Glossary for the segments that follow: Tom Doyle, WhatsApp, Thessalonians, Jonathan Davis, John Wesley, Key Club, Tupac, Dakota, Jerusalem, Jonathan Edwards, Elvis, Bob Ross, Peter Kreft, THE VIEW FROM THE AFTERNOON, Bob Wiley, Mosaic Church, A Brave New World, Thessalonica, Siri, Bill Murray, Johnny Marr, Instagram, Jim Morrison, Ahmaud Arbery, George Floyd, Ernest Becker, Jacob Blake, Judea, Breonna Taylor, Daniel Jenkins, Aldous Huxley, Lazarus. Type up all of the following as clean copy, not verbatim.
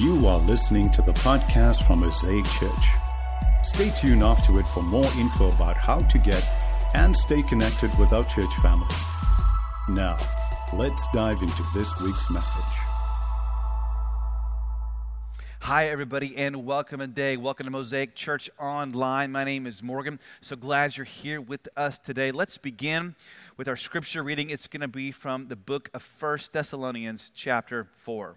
You are listening to the podcast from Mosaic Church. Stay tuned afterward for more info about how to get and stay connected with our church family. Now, let's dive into this week's message. Hi, everybody, and welcome today. Welcome to Mosaic Church Online. My name is Morgan. So glad you're here with us today. Let's begin with our scripture reading. It's going to be from the book of 1 Thessalonians chapter 4.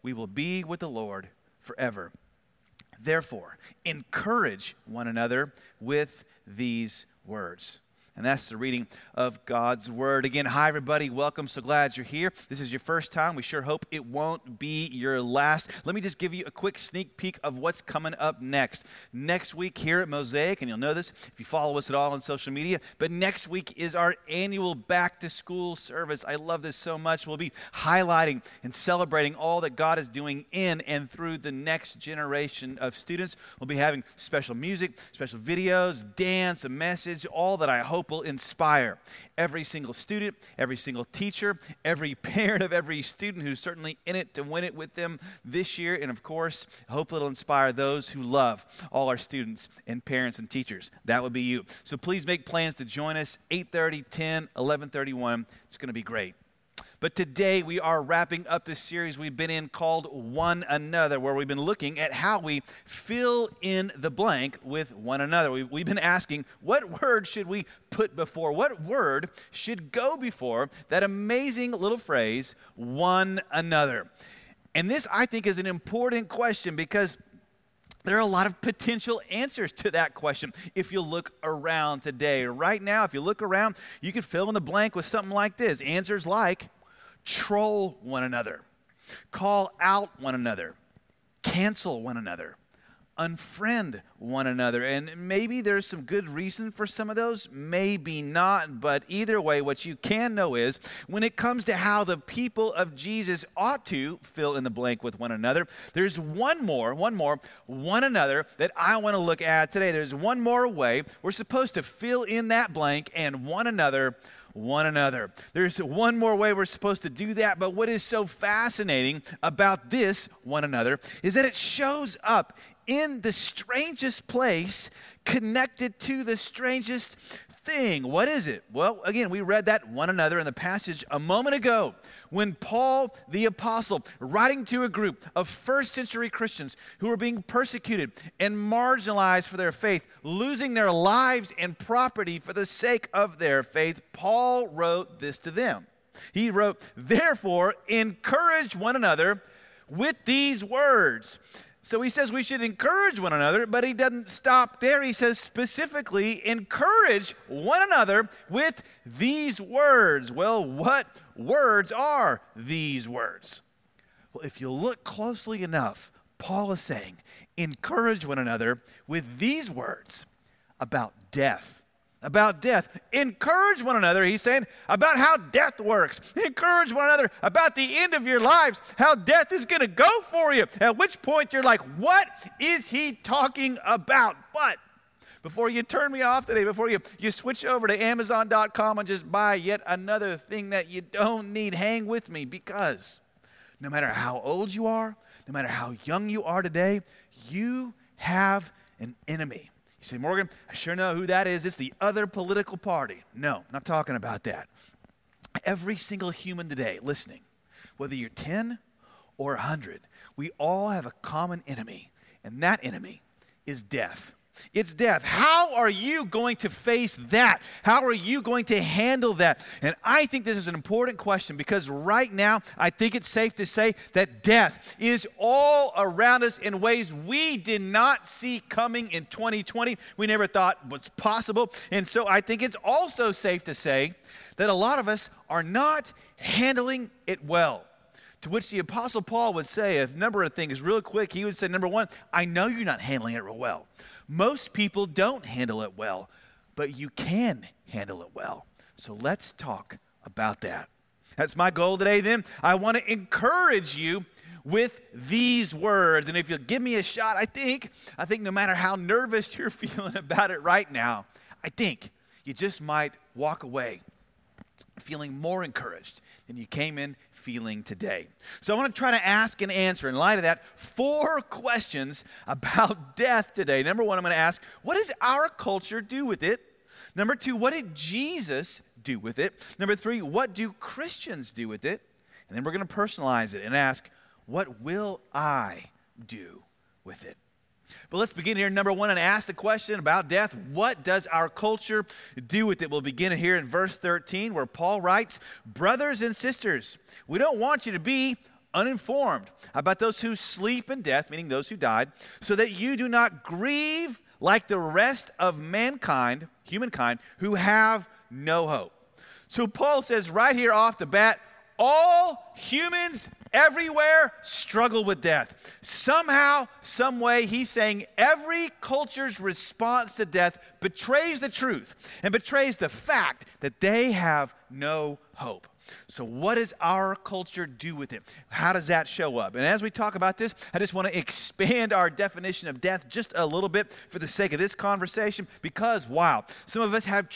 we will be with the Lord forever. Therefore, encourage one another with these words. And that's the reading of God's word. Again, hi, everybody. Welcome. So glad you're here. This is your first time. We sure hope it won't be your last. Let me just give you a quick sneak peek of what's coming up next. Next week here at Mosaic, and you'll know this if you follow us at all on social media, but next week is our annual back-to-school service. I love this so much. We'll be highlighting and celebrating all that God is doing in and through the next generation of students. We'll be having special music, special videos, dance, a message, all that I hope will inspire every single student, every single teacher, every parent of every student who's certainly in it to win it with them this year. And of course, hope it'll inspire those who love all our students and parents and teachers. That would be you. So please make plans to join us 8:30, 10, 11:30, 1. It's going to be great. But today we are wrapping up this series we've been in called One Another, where we've been looking at how we fill in the blank with one another. We've been asking, what word should we put before? What word should go before that amazing little phrase, one another? And this, I think, is an important question because there are a lot of potential answers to that question if you look around today. Right now, if you look around, you can fill in the blank with something like this. Answers like troll one another, call out one another, cancel one another, unfriend one another. And maybe there's some good reason for some of those, maybe not. But either way, what you can know is when it comes to how the people of Jesus ought to fill in the blank with one another, there's one more, one another that I want to look at today. There's one more way we're supposed to fill in that blank and one another. There's one more way we're supposed to do that, but what is so fascinating about this one another is that it shows up in the strangest place connected to the strangest thing. What is it? Well, again, we read that one another in the passage a moment ago when Paul the apostle, writing to a group of first century Christians who were being persecuted and marginalized for their faith, losing their lives and property for the sake of their faith, Paul wrote this to them. He wrote, "Therefore, encourage one another with these words." So he says we should encourage one another, but he doesn't stop there. He says specifically, encourage one another with these words. Well, what words are these words? Well, if you look closely enough, Paul is saying, encourage one another with these words about death. About death. Encourage one another, he's saying, about how death works. Encourage one another about the end of your lives, how death is going to go for you, at which point you're like, what is he talking about? But before you turn me off today, before you switch over to Amazon.com and just buy yet another thing that you don't need, hang with me, because no matter how old you are, no matter how young you are today, you have an enemy. You say, Morgan, I sure know who that is. It's the other political party. No, not talking about that. Every single human today listening, whether you're 10 or 100, we all have a common enemy, and that enemy is death. It's death. How are you going to face that? How are you going to handle that? And I think this is an important question because right now, I think it's safe to say that death is all around us in ways we did not see coming in 2020. We never thought was possible. And so I think it's also safe to say that a lot of us are not handling it well. To which the Apostle Paul would say a number of things real quick. He would say, number one, I know you're not handling it real well. Most people don't handle it well, but you can handle it well. So let's talk about that. That's my goal today then. I want to encourage you with these words. And if you'll give me a shot, I think no matter how nervous you're feeling about it right now, I think you just might walk away feeling more encouraged than you came in feeling today. So I want to try to ask and answer, in light of that, 4 questions about death today. Number one, I'm going to ask, what does our culture do with it? Number two, what did Jesus do with it? Number three, what do Christians do with it? And then we're going to personalize it and ask, what will I do with it? But let's begin here, number one, and ask the question about death. What does our culture do with it? We'll begin here in verse 13 where Paul writes, brothers and sisters, we don't want you to be uninformed about those who sleep in death, meaning those who died, so that you do not grieve like the rest of humankind, who have no hope. So Paul says right here off the bat, all humans everywhere struggle with death. Somehow, some way, he's saying every culture's response to death betrays the truth and betrays the fact that they have no hope. So what does our culture do with it? How does that show up? And as we talk about this, I just want to expand our definition of death just a little bit for the sake of this conversation because, wow, some of us have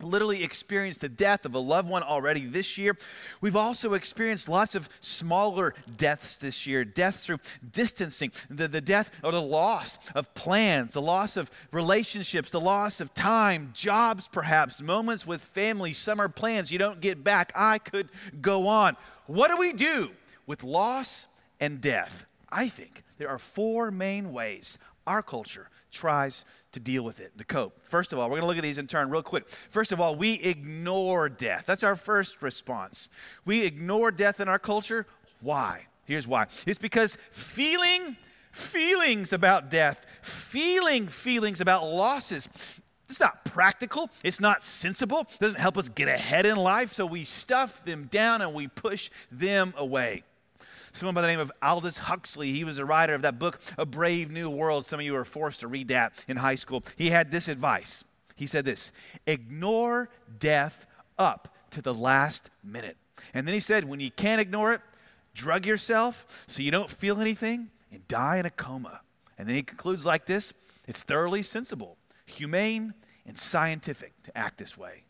literally experienced the death of a loved one already this year. We've also experienced lots of smaller deaths this year, death through distancing, the death or the loss of plans, the loss of relationships, the loss of time, jobs perhaps, moments with family, summer plans you don't get back. I could go on. What do we do with loss and death? I think there are 4 main ways our culture tries to deal with it, to cope. First of all, we're going to look at these in turn real quick. First of all, we ignore death. That's our first response. We ignore death in our culture. Why? Here's why. It's because feelings about death, feelings about losses, it's not practical. It's not sensible. It doesn't help us get ahead in life, so we stuff them down and we push them away. Someone by the name of Aldous Huxley, he was a writer of that book, A Brave New World. Some of you were forced to read that in high school. He had this advice. He said this, ignore death up to the last minute. And then he said, when you can't ignore it, drug yourself so you don't feel anything and die in a coma. And then he concludes like this, it's thoroughly sensible, humane, and scientific to act this way.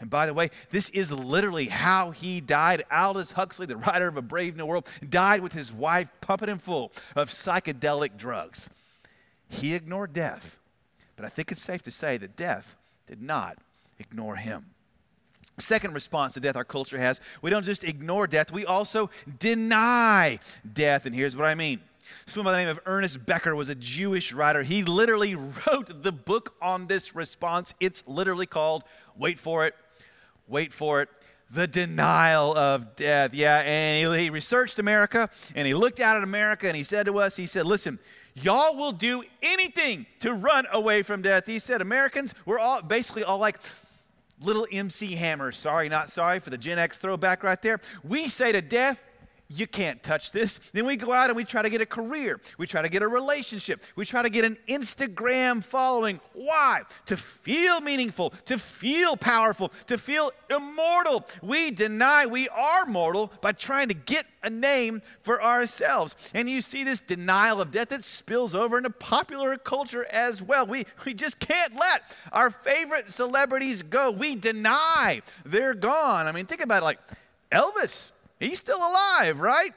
And by the way, this is literally how he died. Aldous Huxley, the writer of A Brave New World, died with his wife pumping him full of psychedelic drugs. He ignored death, but I think it's safe to say that death did not ignore him. Second response to death our culture has, we don't just ignore death, we also deny death. And here's what I mean. Someone by the name of Ernest Becker was a Jewish writer. He literally wrote the book on this response. It's literally called, wait for it, The Denial of Death. Yeah, and he researched America, and he looked out at America, and he said to us, listen, y'all will do anything to run away from death. He said, Americans, we're all basically all like little MC Hammer. Sorry, not sorry for the Gen X throwback right there. We say to death, you can't touch this. Then we go out and we try to get a career. We try to get a relationship. We try to get an Instagram following. Why? To feel meaningful, to feel powerful, to feel immortal. We deny we are mortal by trying to get a name for ourselves. And you see this denial of death that spills over into popular culture as well. We just can't let our favorite celebrities go. We deny they're gone. I mean, think about it, like Elvis. He's still alive, right?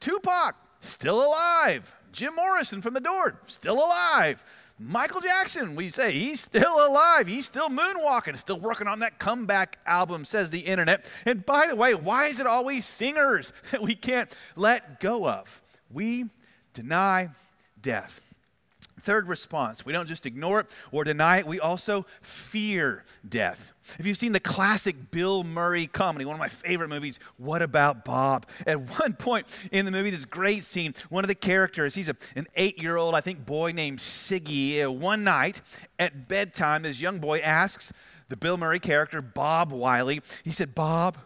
Tupac, still alive. Jim Morrison from The Doors, still alive. Michael Jackson, we say, he's still alive. He's still moonwalking, still working on that comeback album, says the internet. And by the way, why is it always singers that we can't let go of? We deny death. Third response, we don't just ignore it or deny it, we also fear death. If you've seen the classic Bill Murray comedy, one of my favorite movies, What About Bob? At one point in the movie, this great scene, one of the characters, he's an 8-year-old, I think, boy named Siggy. One night at bedtime, this young boy asks the Bill Murray character, Bob Wiley, he said, "Bob,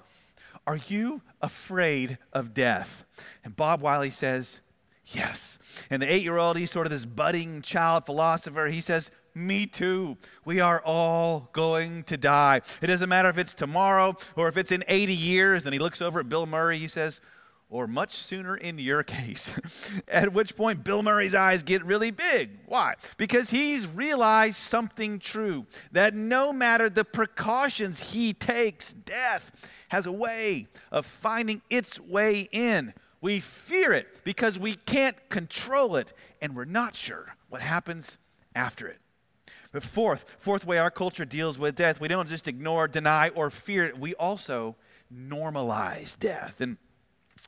are you afraid of death?" And Bob Wiley says, "Yes." And the 8-year-old, he's sort of this budding child philosopher. He says, "Me too. We are all going to die. It doesn't matter if it's tomorrow or if it's in 80 years. And he looks over at Bill Murray. He says, "Or much sooner in your case." At which point, Bill Murray's eyes get really big. Why? Because he's realized something true, that no matter the precautions he takes, death has a way of finding its way in. We fear it because we can't control it, and we're not sure what happens after it. But fourth way our culture deals with death, we don't just ignore, deny, or fear it. We also normalize death. And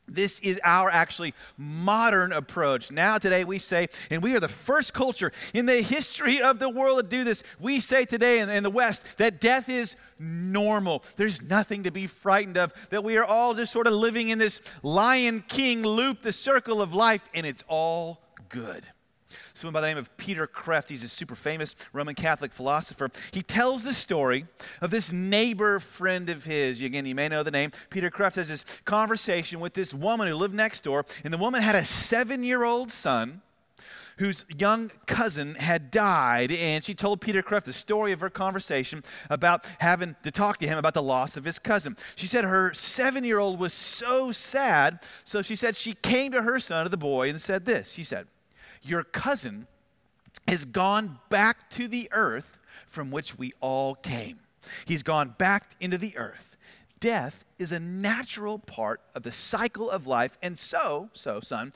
this is our actually modern approach. Now today we say, and we are the first culture in the history of the world to do this, we say today in the West that death is normal. There's nothing to be frightened of, that we are all just sort of living in this Lion King loop, the circle of life, and it's all good. Someone by the name of Peter Kreft, he's a super famous Roman Catholic philosopher. He tells the story of this neighbor friend of his. Again, you may know the name. Peter Kreft has this conversation with this woman who lived next door, and the woman had a 7-year-old son whose young cousin had died, and she told Peter Kreft the story of her conversation about having to talk to him about the loss of his cousin. She said her 7-year-old was so sad, so she said she came to her son, to the boy, and said this. She said, "Your cousin has gone back to the earth from which we all came. He's gone back into the earth. Death is a natural part of the cycle of life. And so, son,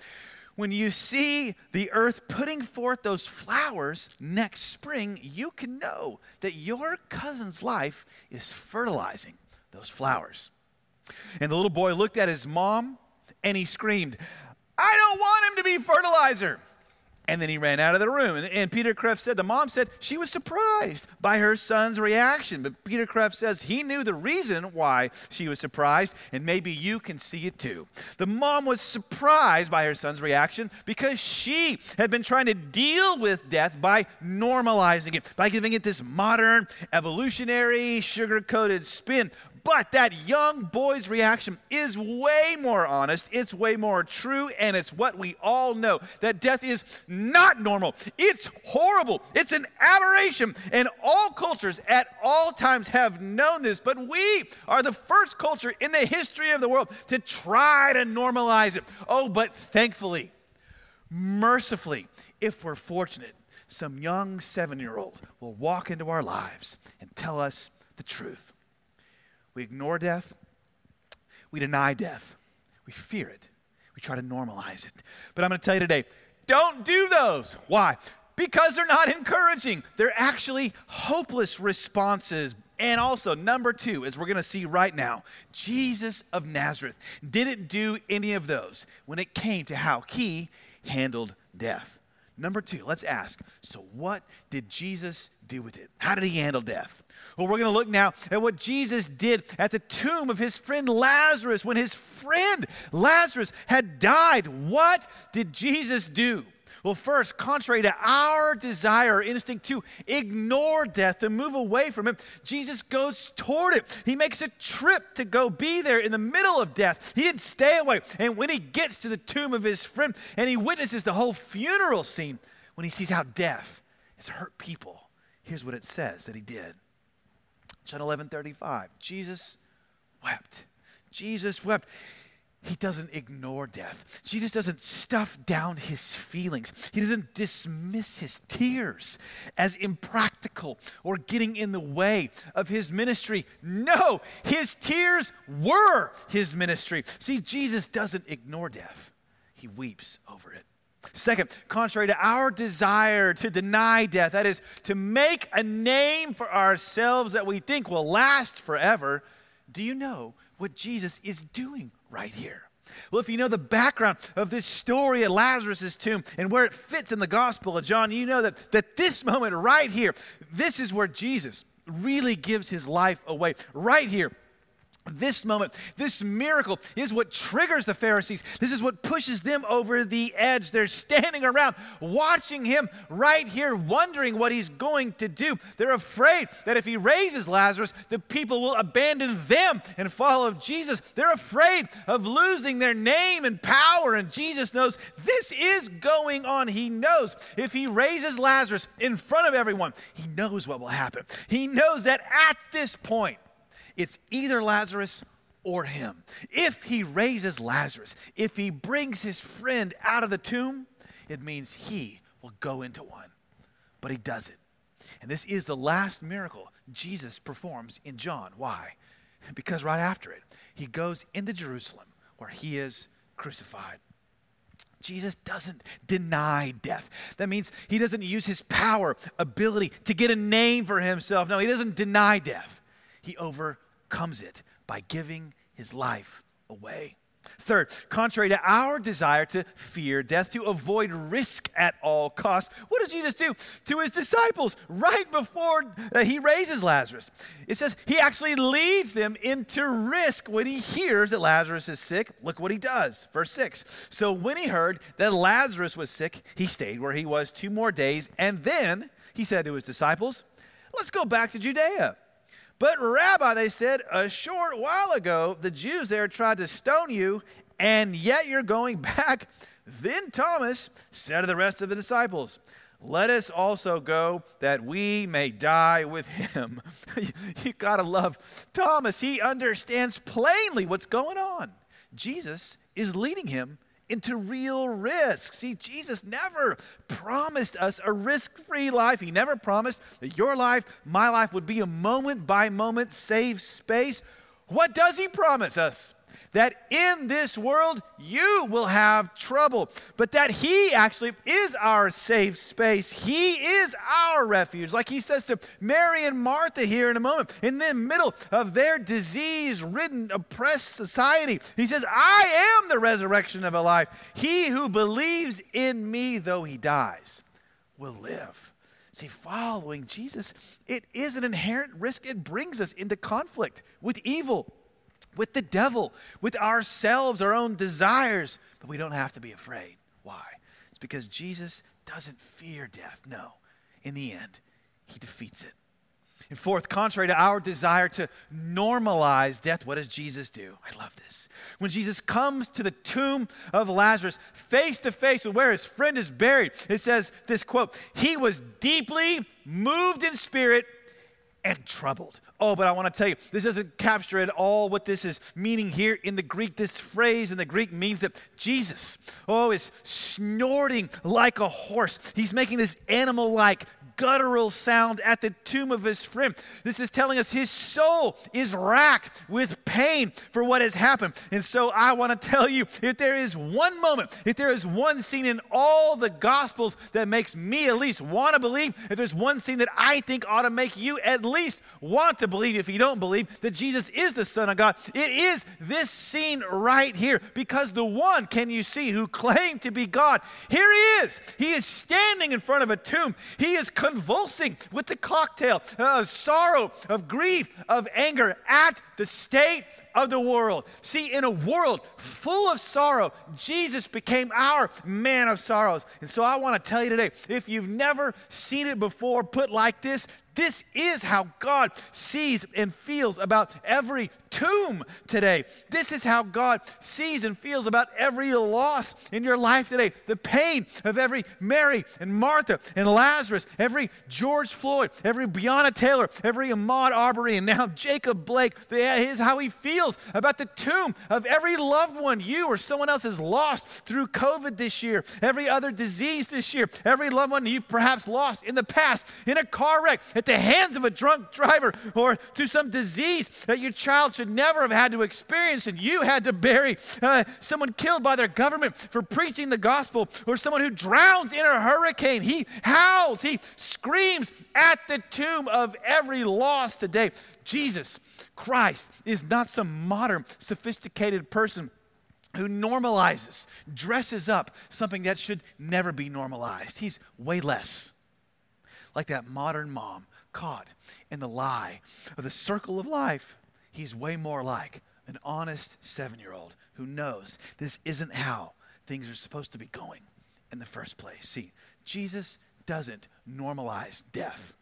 when you see the earth putting forth those flowers next spring, you can know that your cousin's life is fertilizing those flowers." And the little boy looked at his mom and he screamed, "I don't want him to be fertilizer." And then he ran out of the room. And Peter Kreft said, the mom said she was surprised by her son's reaction. But Peter Kreft says he knew the reason why she was surprised, and maybe you can see it too. The mom was surprised by her son's reaction because she had been trying to deal with death by normalizing it, by giving it this modern, evolutionary, sugar-coated spin. But that young boy's reaction is way more honest, it's way more true, and it's what we all know, that death is not normal. It's horrible. It's an aberration. And all cultures at all times have known this, but we are the first culture in the history of the world to try to normalize it. Oh, but thankfully, mercifully, if we're fortunate, some young 7-year-old will walk into our lives and tell us the truth. We ignore death, we deny death, we fear it, we try to normalize it. But I'm going to tell you today, don't do those. Why? Because they're not encouraging. They're actually hopeless responses. And also, number two, as we're going to see right now, Jesus of Nazareth didn't do any of those when it came to how he handled death. Number two, let's ask, so what did Jesus do with it? How did he handle death? Well, we're going to look now at what Jesus did at the tomb of his friend Lazarus when his friend Lazarus had died. What did Jesus do? Well, first, contrary to our desire or instinct to ignore death, to move away from it, Jesus goes toward it. He makes a trip to go be there in the middle of death. He didn't stay away. And when he gets to the tomb of his friend and he witnesses the whole funeral scene, when he sees how death has hurt people, here's what it says that he did. John 11:35, Jesus wept. Jesus wept. He doesn't ignore death. Jesus doesn't stuff down his feelings. He doesn't dismiss his tears as impractical or getting in the way of his ministry. No, his tears were his ministry. See, Jesus doesn't ignore death. He weeps over it. Second, contrary to our desire to deny death, that is, to make a name for ourselves that we think will last forever, do you know what Jesus is doing right here? Well, if you know the background of this story at Lazarus' tomb and where it fits in the Gospel of John, you know that this moment right here, this is where Jesus really gives his life away. Right here, this moment, this miracle is what triggers the Pharisees. This is what pushes them over the edge. They're standing around watching him right here, wondering what he's going to do. They're afraid that if he raises Lazarus, the people will abandon them and follow Jesus. They're afraid of losing their name and power, and Jesus knows this is going on. He knows if he raises Lazarus in front of everyone, he knows what will happen. He knows that at this point, it's either Lazarus or him. If he raises Lazarus, if he brings his friend out of the tomb, it means he will go into one. But he doesn't. And this is the last miracle Jesus performs in John. Why? Because right after it, he goes into Jerusalem where he is crucified. Jesus doesn't deny death. That means he doesn't use his power, ability to get a name for himself. No, he doesn't deny death. He overcomes it by giving his life away. Third, contrary to our desire to fear death, to avoid risk at all costs, what does Jesus do to his disciples right before he raises Lazarus? It says he actually leads them into risk when he hears that Lazarus is sick. Look what he does. Verse 6. So when he heard that Lazarus was sick, he stayed where he was 2 more days. And then he said to his disciples, "Let's go back to Judea." But Rabbi, they said, a short while ago, the Jews there tried to stone you, and yet you're going back. Then Thomas said to the rest of the disciples, "Let us also go that we may die with him." You gotta love Thomas. He understands plainly what's going on. Jesus is leading him into real risk. See, Jesus never promised us a risk-free life. He never promised that your life, my life would be a moment-by-moment safe space. What does he promise us? That in this world, you will have trouble, but that he actually is our safe space. He is our refuge. Like he says to Mary and Martha here in a moment, in the middle of their disease-ridden, oppressed society, he says, "I am the resurrection of life. He who believes in me, though he dies, will live." See, following Jesus, it is an inherent risk. It brings us into conflict with evil, with the devil, with ourselves, our own desires, but we don't have to be afraid. Why? It's because Jesus doesn't fear death. No, in the end, he defeats it. And fourth, contrary to our desire to normalize death, what does Jesus do? I love this. When Jesus comes to the tomb of Lazarus, face to face with where his friend is buried, it says this quote, "He was deeply moved in spirit and troubled." Oh, but I want to tell you, this doesn't capture at all what this is meaning here in the Greek. This phrase in the Greek means that Jesus, is snorting like a horse. He's making this animal-like guttural sound at the tomb of his friend. This is telling us his soul is racked with pain for what has happened. And so I want to tell you, if there is one moment, if there is one scene in all the Gospels that makes me at least want to believe, if there's one scene that I think ought to make you at least want to believe, if you don't believe, that Jesus is the Son of God, it is this scene right here, because the one, can you see, who claimed to be God, here he is. He is standing in front of a tomb. He is convulsing with the cocktail of sorrow, of grief, of anger at the state of the world. See, in a world full of sorrow, Jesus became our man of sorrows. And so I want to tell you today, if you've never seen it before put like this, this is how God sees and feels about every tomb today. This is how God sees and feels about every loss in your life today. The pain of every Mary and Martha and Lazarus, every George Floyd, every Breonna Taylor, every Ahmaud Arbery, and now Jacob Blake. Here's how he feels about the tomb of every loved one you or someone else has lost through COVID this year, every other disease this year, every loved one you've perhaps lost in the past, in a car wreck, at the hands of a drunk driver, or to some disease that your child should never have had to experience and you had to bury, someone killed by their government for preaching the gospel, or someone who drowns in a hurricane. He howls, he screams at the tomb of every loss today. Jesus Christ is not some modern, sophisticated person who normalizes, dresses up something that should never be normalized. He's way less like that modern mom caught in the lie of the circle of life. He's way more like an honest 7-year-old who knows this isn't how things are supposed to be going in the first place. See, Jesus doesn't normalize death.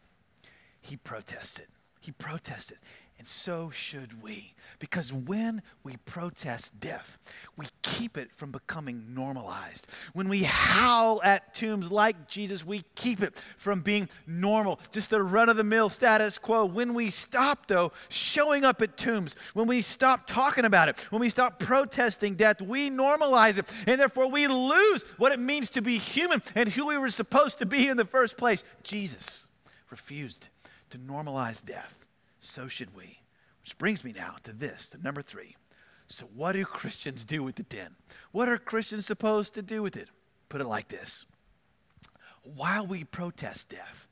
He protests it. He protests it. And so should we. Because when we protest death, we keep it from becoming normalized. When we howl at tombs like Jesus, we keep it from being normal, just the run-of-the-mill status quo. When we stop, though, showing up at tombs, when we stop talking about it, when we stop protesting death, we normalize it. And therefore, we lose what it means to be human and who we were supposed to be in the first place. Jesus refused to normalize death. So should we. Which brings me now to this, to number 3. So what do Christians do with the den? What are Christians supposed to do with it? Put it like this. While we protest death,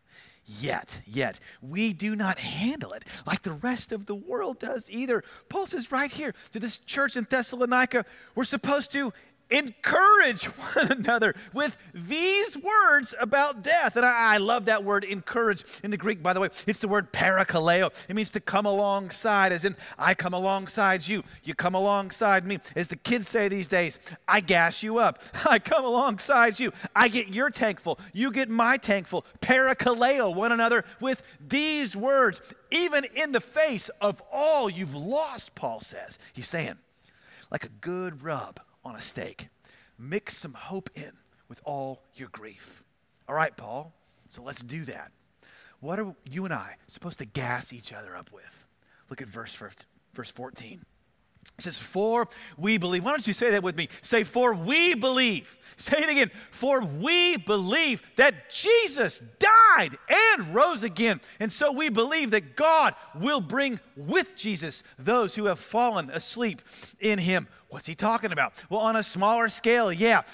yet, we do not handle it like the rest of the world does either. Paul says right here to this church in Thessalonica, we're supposed to encourage one another with these words about death. And I love that word encourage. In the Greek, by the way, it's the word parakaleo. It means to come alongside, as in I come alongside you. You come alongside me. As the kids say these days, I gas you up. I come alongside you. I get your tank full. You get my tank full. Parakaleo one another with these words, even in the face of all you've lost, Paul says. He's saying, like a good rub on a stake, mix some hope in with all your grief. All right, Paul, so let's do that. What are you and I supposed to gas each other up with? Look at verse 14. It says, for we believe. Why don't you say that with me? Say, for we believe. Say it again. For we believe that Jesus died and rose again. And so we believe that God will bring with Jesus those who have fallen asleep in him. What's he talking about? Well, on a smaller scale,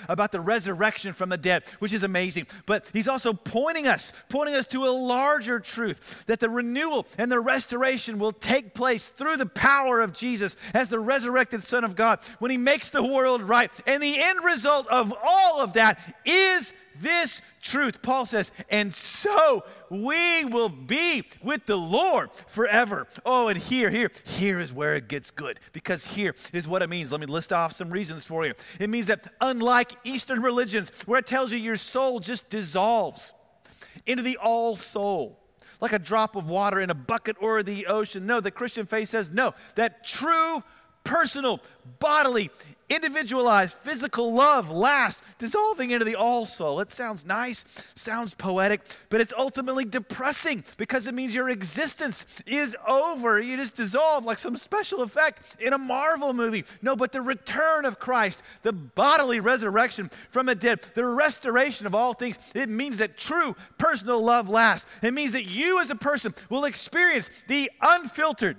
about the resurrection from the dead, which is amazing. But he's also pointing us to a larger truth, that the renewal and the restoration will take place through the power of Jesus as the resurrected Son of God when he makes the world right. And the end result of all of that is this truth. Paul says, and so we will be with the Lord forever. Oh, and here is where it gets good, because here is what it means. Let me list off some reasons for you. It means that unlike Eastern religions, where it tells you your soul just dissolves into the all soul, like a drop of water in a bucket or the ocean. No, the Christian faith says no, that true personal, bodily, individualized, physical love lasts, dissolving into the all soul. It sounds nice, sounds poetic, but it's ultimately depressing because it means your existence is over. You just dissolve like some special effect in a Marvel movie. No, but the return of Christ, the bodily resurrection from the dead, the restoration of all things, it means that true personal love lasts. It means that you as a person will experience the unfiltered,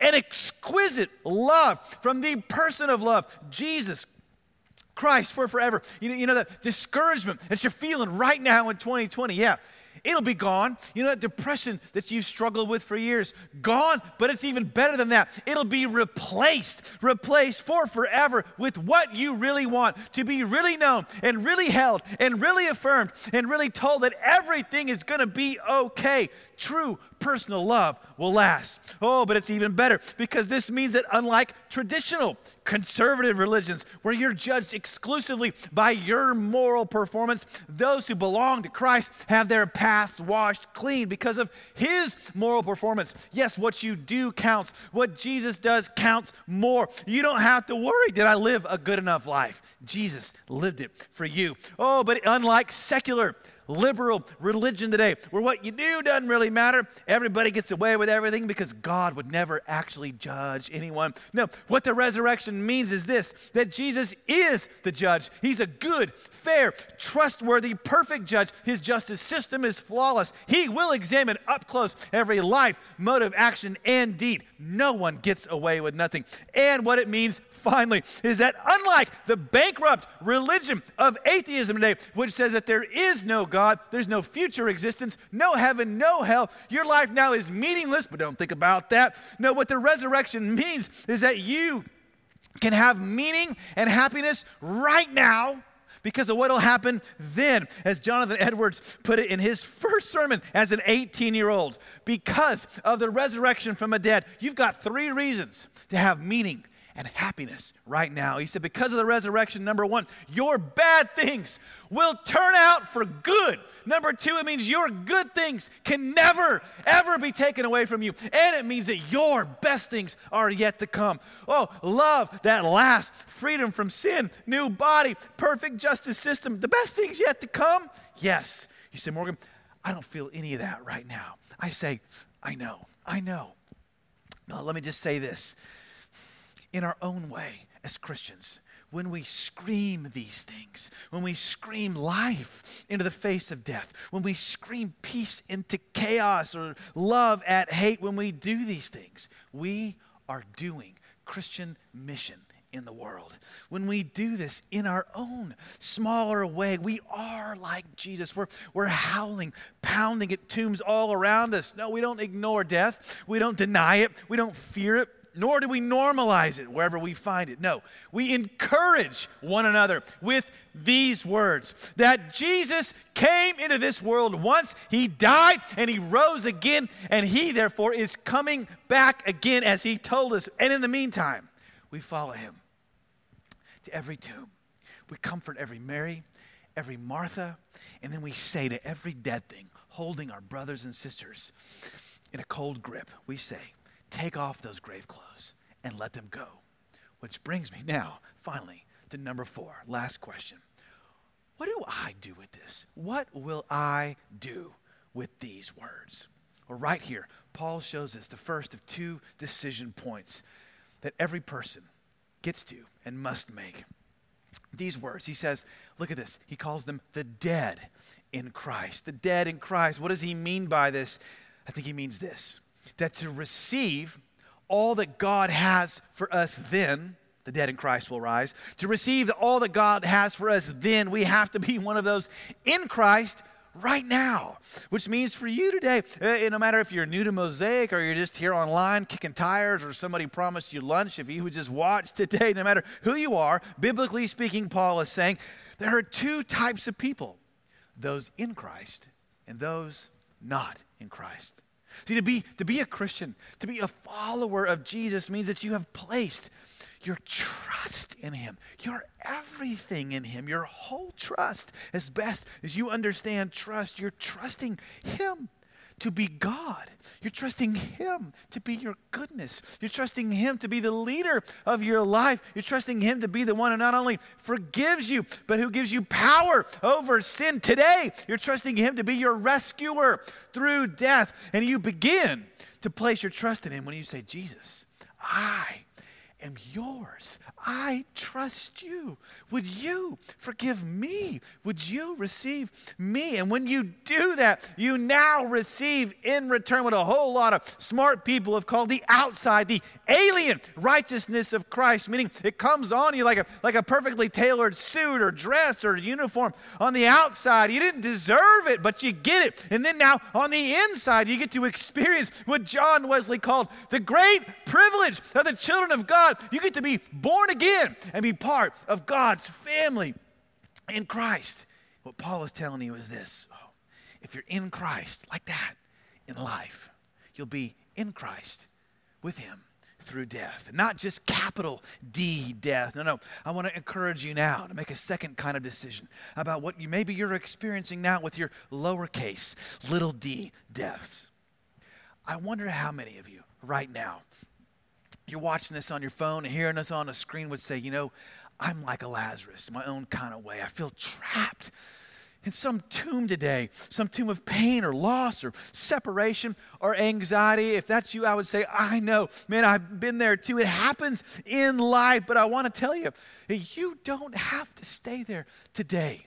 an exquisite love from the person of love, Jesus Christ, for forever. You know that discouragement that you're feeling right now in 2020, it'll be gone. You know that depression that you've struggled with for years, gone, but it's even better than that. It'll be replaced for forever with what you really want, to be really known and really held and really affirmed and really told that everything is going to be okay. True personal love will last. Oh, but it's even better, because this means that unlike traditional conservative religions, where you're judged exclusively by your moral performance, those who belong to Christ have their past washed clean because of his moral performance. Yes, what you do counts. What Jesus does counts more. You don't have to worry, did I live a good enough life? Jesus lived it for you. Oh, but unlike secular liberal religion today, where what you do doesn't really matter, everybody gets away with everything because God would never actually judge anyone. No, what the resurrection means is this, that Jesus is the judge. He's a good, fair, trustworthy, perfect judge. His justice system is flawless. He will examine up close every life, motive, action, and deed. No one gets away with nothing. And what it means, finally, is that unlike the bankrupt religion of atheism today, which says that there is no God, there's no future existence, no heaven, no hell, your life now is meaningless, but don't think about that. No, what the resurrection means is that you can have meaning and happiness right now because of what will happen then, as Jonathan Edwards put it in his first sermon as an 18-year-old. Because of the resurrection from the dead, you've got three reasons to have meaning and happiness right now. He said, because of the resurrection, number one, your bad things will turn out for good. Number two, it means your good things can never, ever be taken away from you. And it means that your best things are yet to come. Oh, love that lasts, freedom from sin, new body, perfect justice system, the best things yet to come. Yes. You say, Morgan, I don't feel any of that right now. I say, I know. Now, let me just say this. In our own way as Christians, when we scream these things, when we scream life into the face of death, when we scream peace into chaos or love at hate, when we do these things, we are doing Christian mission in the world. When we do this in our own smaller way, we are like Jesus. We're howling, pounding at tombs all around us. No, we don't ignore death. We don't deny it. We don't fear it. Nor do we normalize it wherever we find it. No, we encourage one another with these words, that Jesus came into this world once, he died, and he rose again, and he, therefore, is coming back again as he told us. And in the meantime, we follow him to every tomb. We comfort every Mary, every Martha, and then we say to every dead thing, holding our brothers and sisters in a cold grip, we say, take off those grave clothes and let them go. Which brings me now, finally, to number four, last question. What do I do with this? What will I do with these words? Well, right here, Paul shows us the first of two decision points that every person gets to and must make. These words, he says, look at this. He calls them the dead in Christ. The dead in Christ. What does he mean by this? I think he means this. That to receive all that God has for us then, the dead in Christ will rise. To receive all that God has for us then, we have to be one of those in Christ right now. Which means for you today, no matter if you're new to Mosaic or you're just here online kicking tires or somebody promised you lunch, if you would just watch today, no matter who you are, biblically speaking, Paul is saying there are two types of people, those in Christ and those not in Christ. See, to be a Christian, to be a follower of Jesus means that you have placed your trust in him, your everything in him, your whole trust. As best as you understand trust, you're trusting him to be God. You're trusting him to be your goodness. You're trusting him to be the leader of your life. You're trusting him to be the one who not only forgives you, but who gives you power over sin today. You're trusting him to be your rescuer through death. And you begin to place your trust in him when you say, Jesus, I am yours. I trust you. Would you forgive me? Would you receive me? And when you do that, you now receive in return what a whole lot of smart people have called the outside, the alien righteousness of Christ, meaning it comes on you like a perfectly tailored suit or dress or uniform on the outside. You didn't deserve it, but you get it. And then now on the inside, you get to experience what John Wesley called the great privilege of the children of God. You get to be born again and be part of God's family in Christ. What Paul is telling you is this. Oh, if you're in Christ like that in life, you'll be in Christ with him through death. Not just capital D death. No. I want to encourage you now to make a second kind of decision about what maybe you're experiencing now with your lowercase little d deaths. I wonder how many of you right now, you're watching this on your phone and hearing us on a screen, would say, I'm like a Lazarus in my own kind of way. I feel trapped in some tomb today, some tomb of pain or loss or separation or anxiety. If that's you, I would say, I know, man, I've been there too. It happens in life, but I want to tell you, you don't have to stay there today,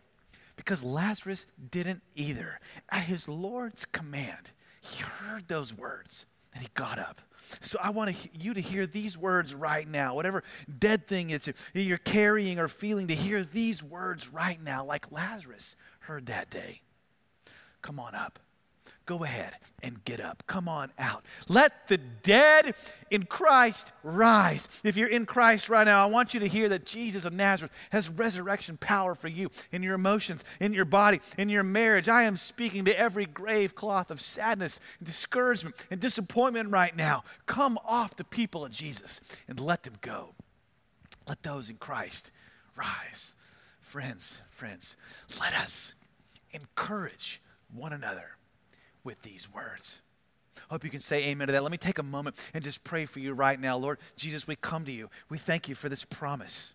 because Lazarus didn't either. At his Lord's command, he heard those words and he got up. So I want you to hear these words right now. Whatever dead thing it's you're carrying or feeling, to hear these words right now, like Lazarus heard that day. Come on up. Go ahead and get up. Come on out. Let the dead in Christ rise. If you're in Christ right now, I want you to hear that Jesus of Nazareth has resurrection power for you in your emotions, in your body, in your marriage. I am speaking to every grave cloth of sadness, discouragement, and disappointment right now. Come off the people of Jesus and let them go. Let those in Christ rise. Friends, let us encourage one another with these words. I hope you can say amen to that. Let me take a moment and just pray for you right now. Lord Jesus, we come to you. We thank you for this promise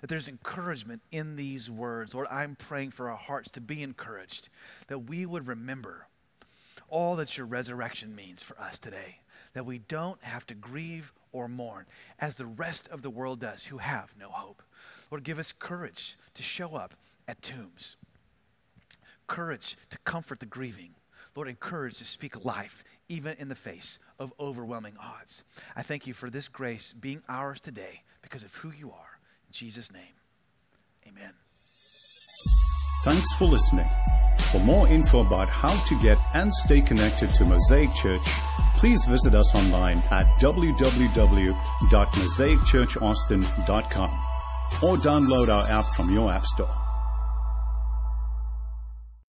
that there's encouragement in these words. Lord, I'm praying for our hearts to be encouraged, that we would remember all that your resurrection means for us today, that we don't have to grieve or mourn as the rest of the world does who have no hope. Lord, give us courage to show up at tombs, courage to comfort the grieving, Lord, encourage to speak life, even in the face of overwhelming odds. I thank you for this grace being ours today because of who you are. In Jesus' name, amen. Thanks for listening. For more info about how to get and stay connected to Mosaic Church, please visit us online at www.mosaicchurchaustin.com or download our app from your app store.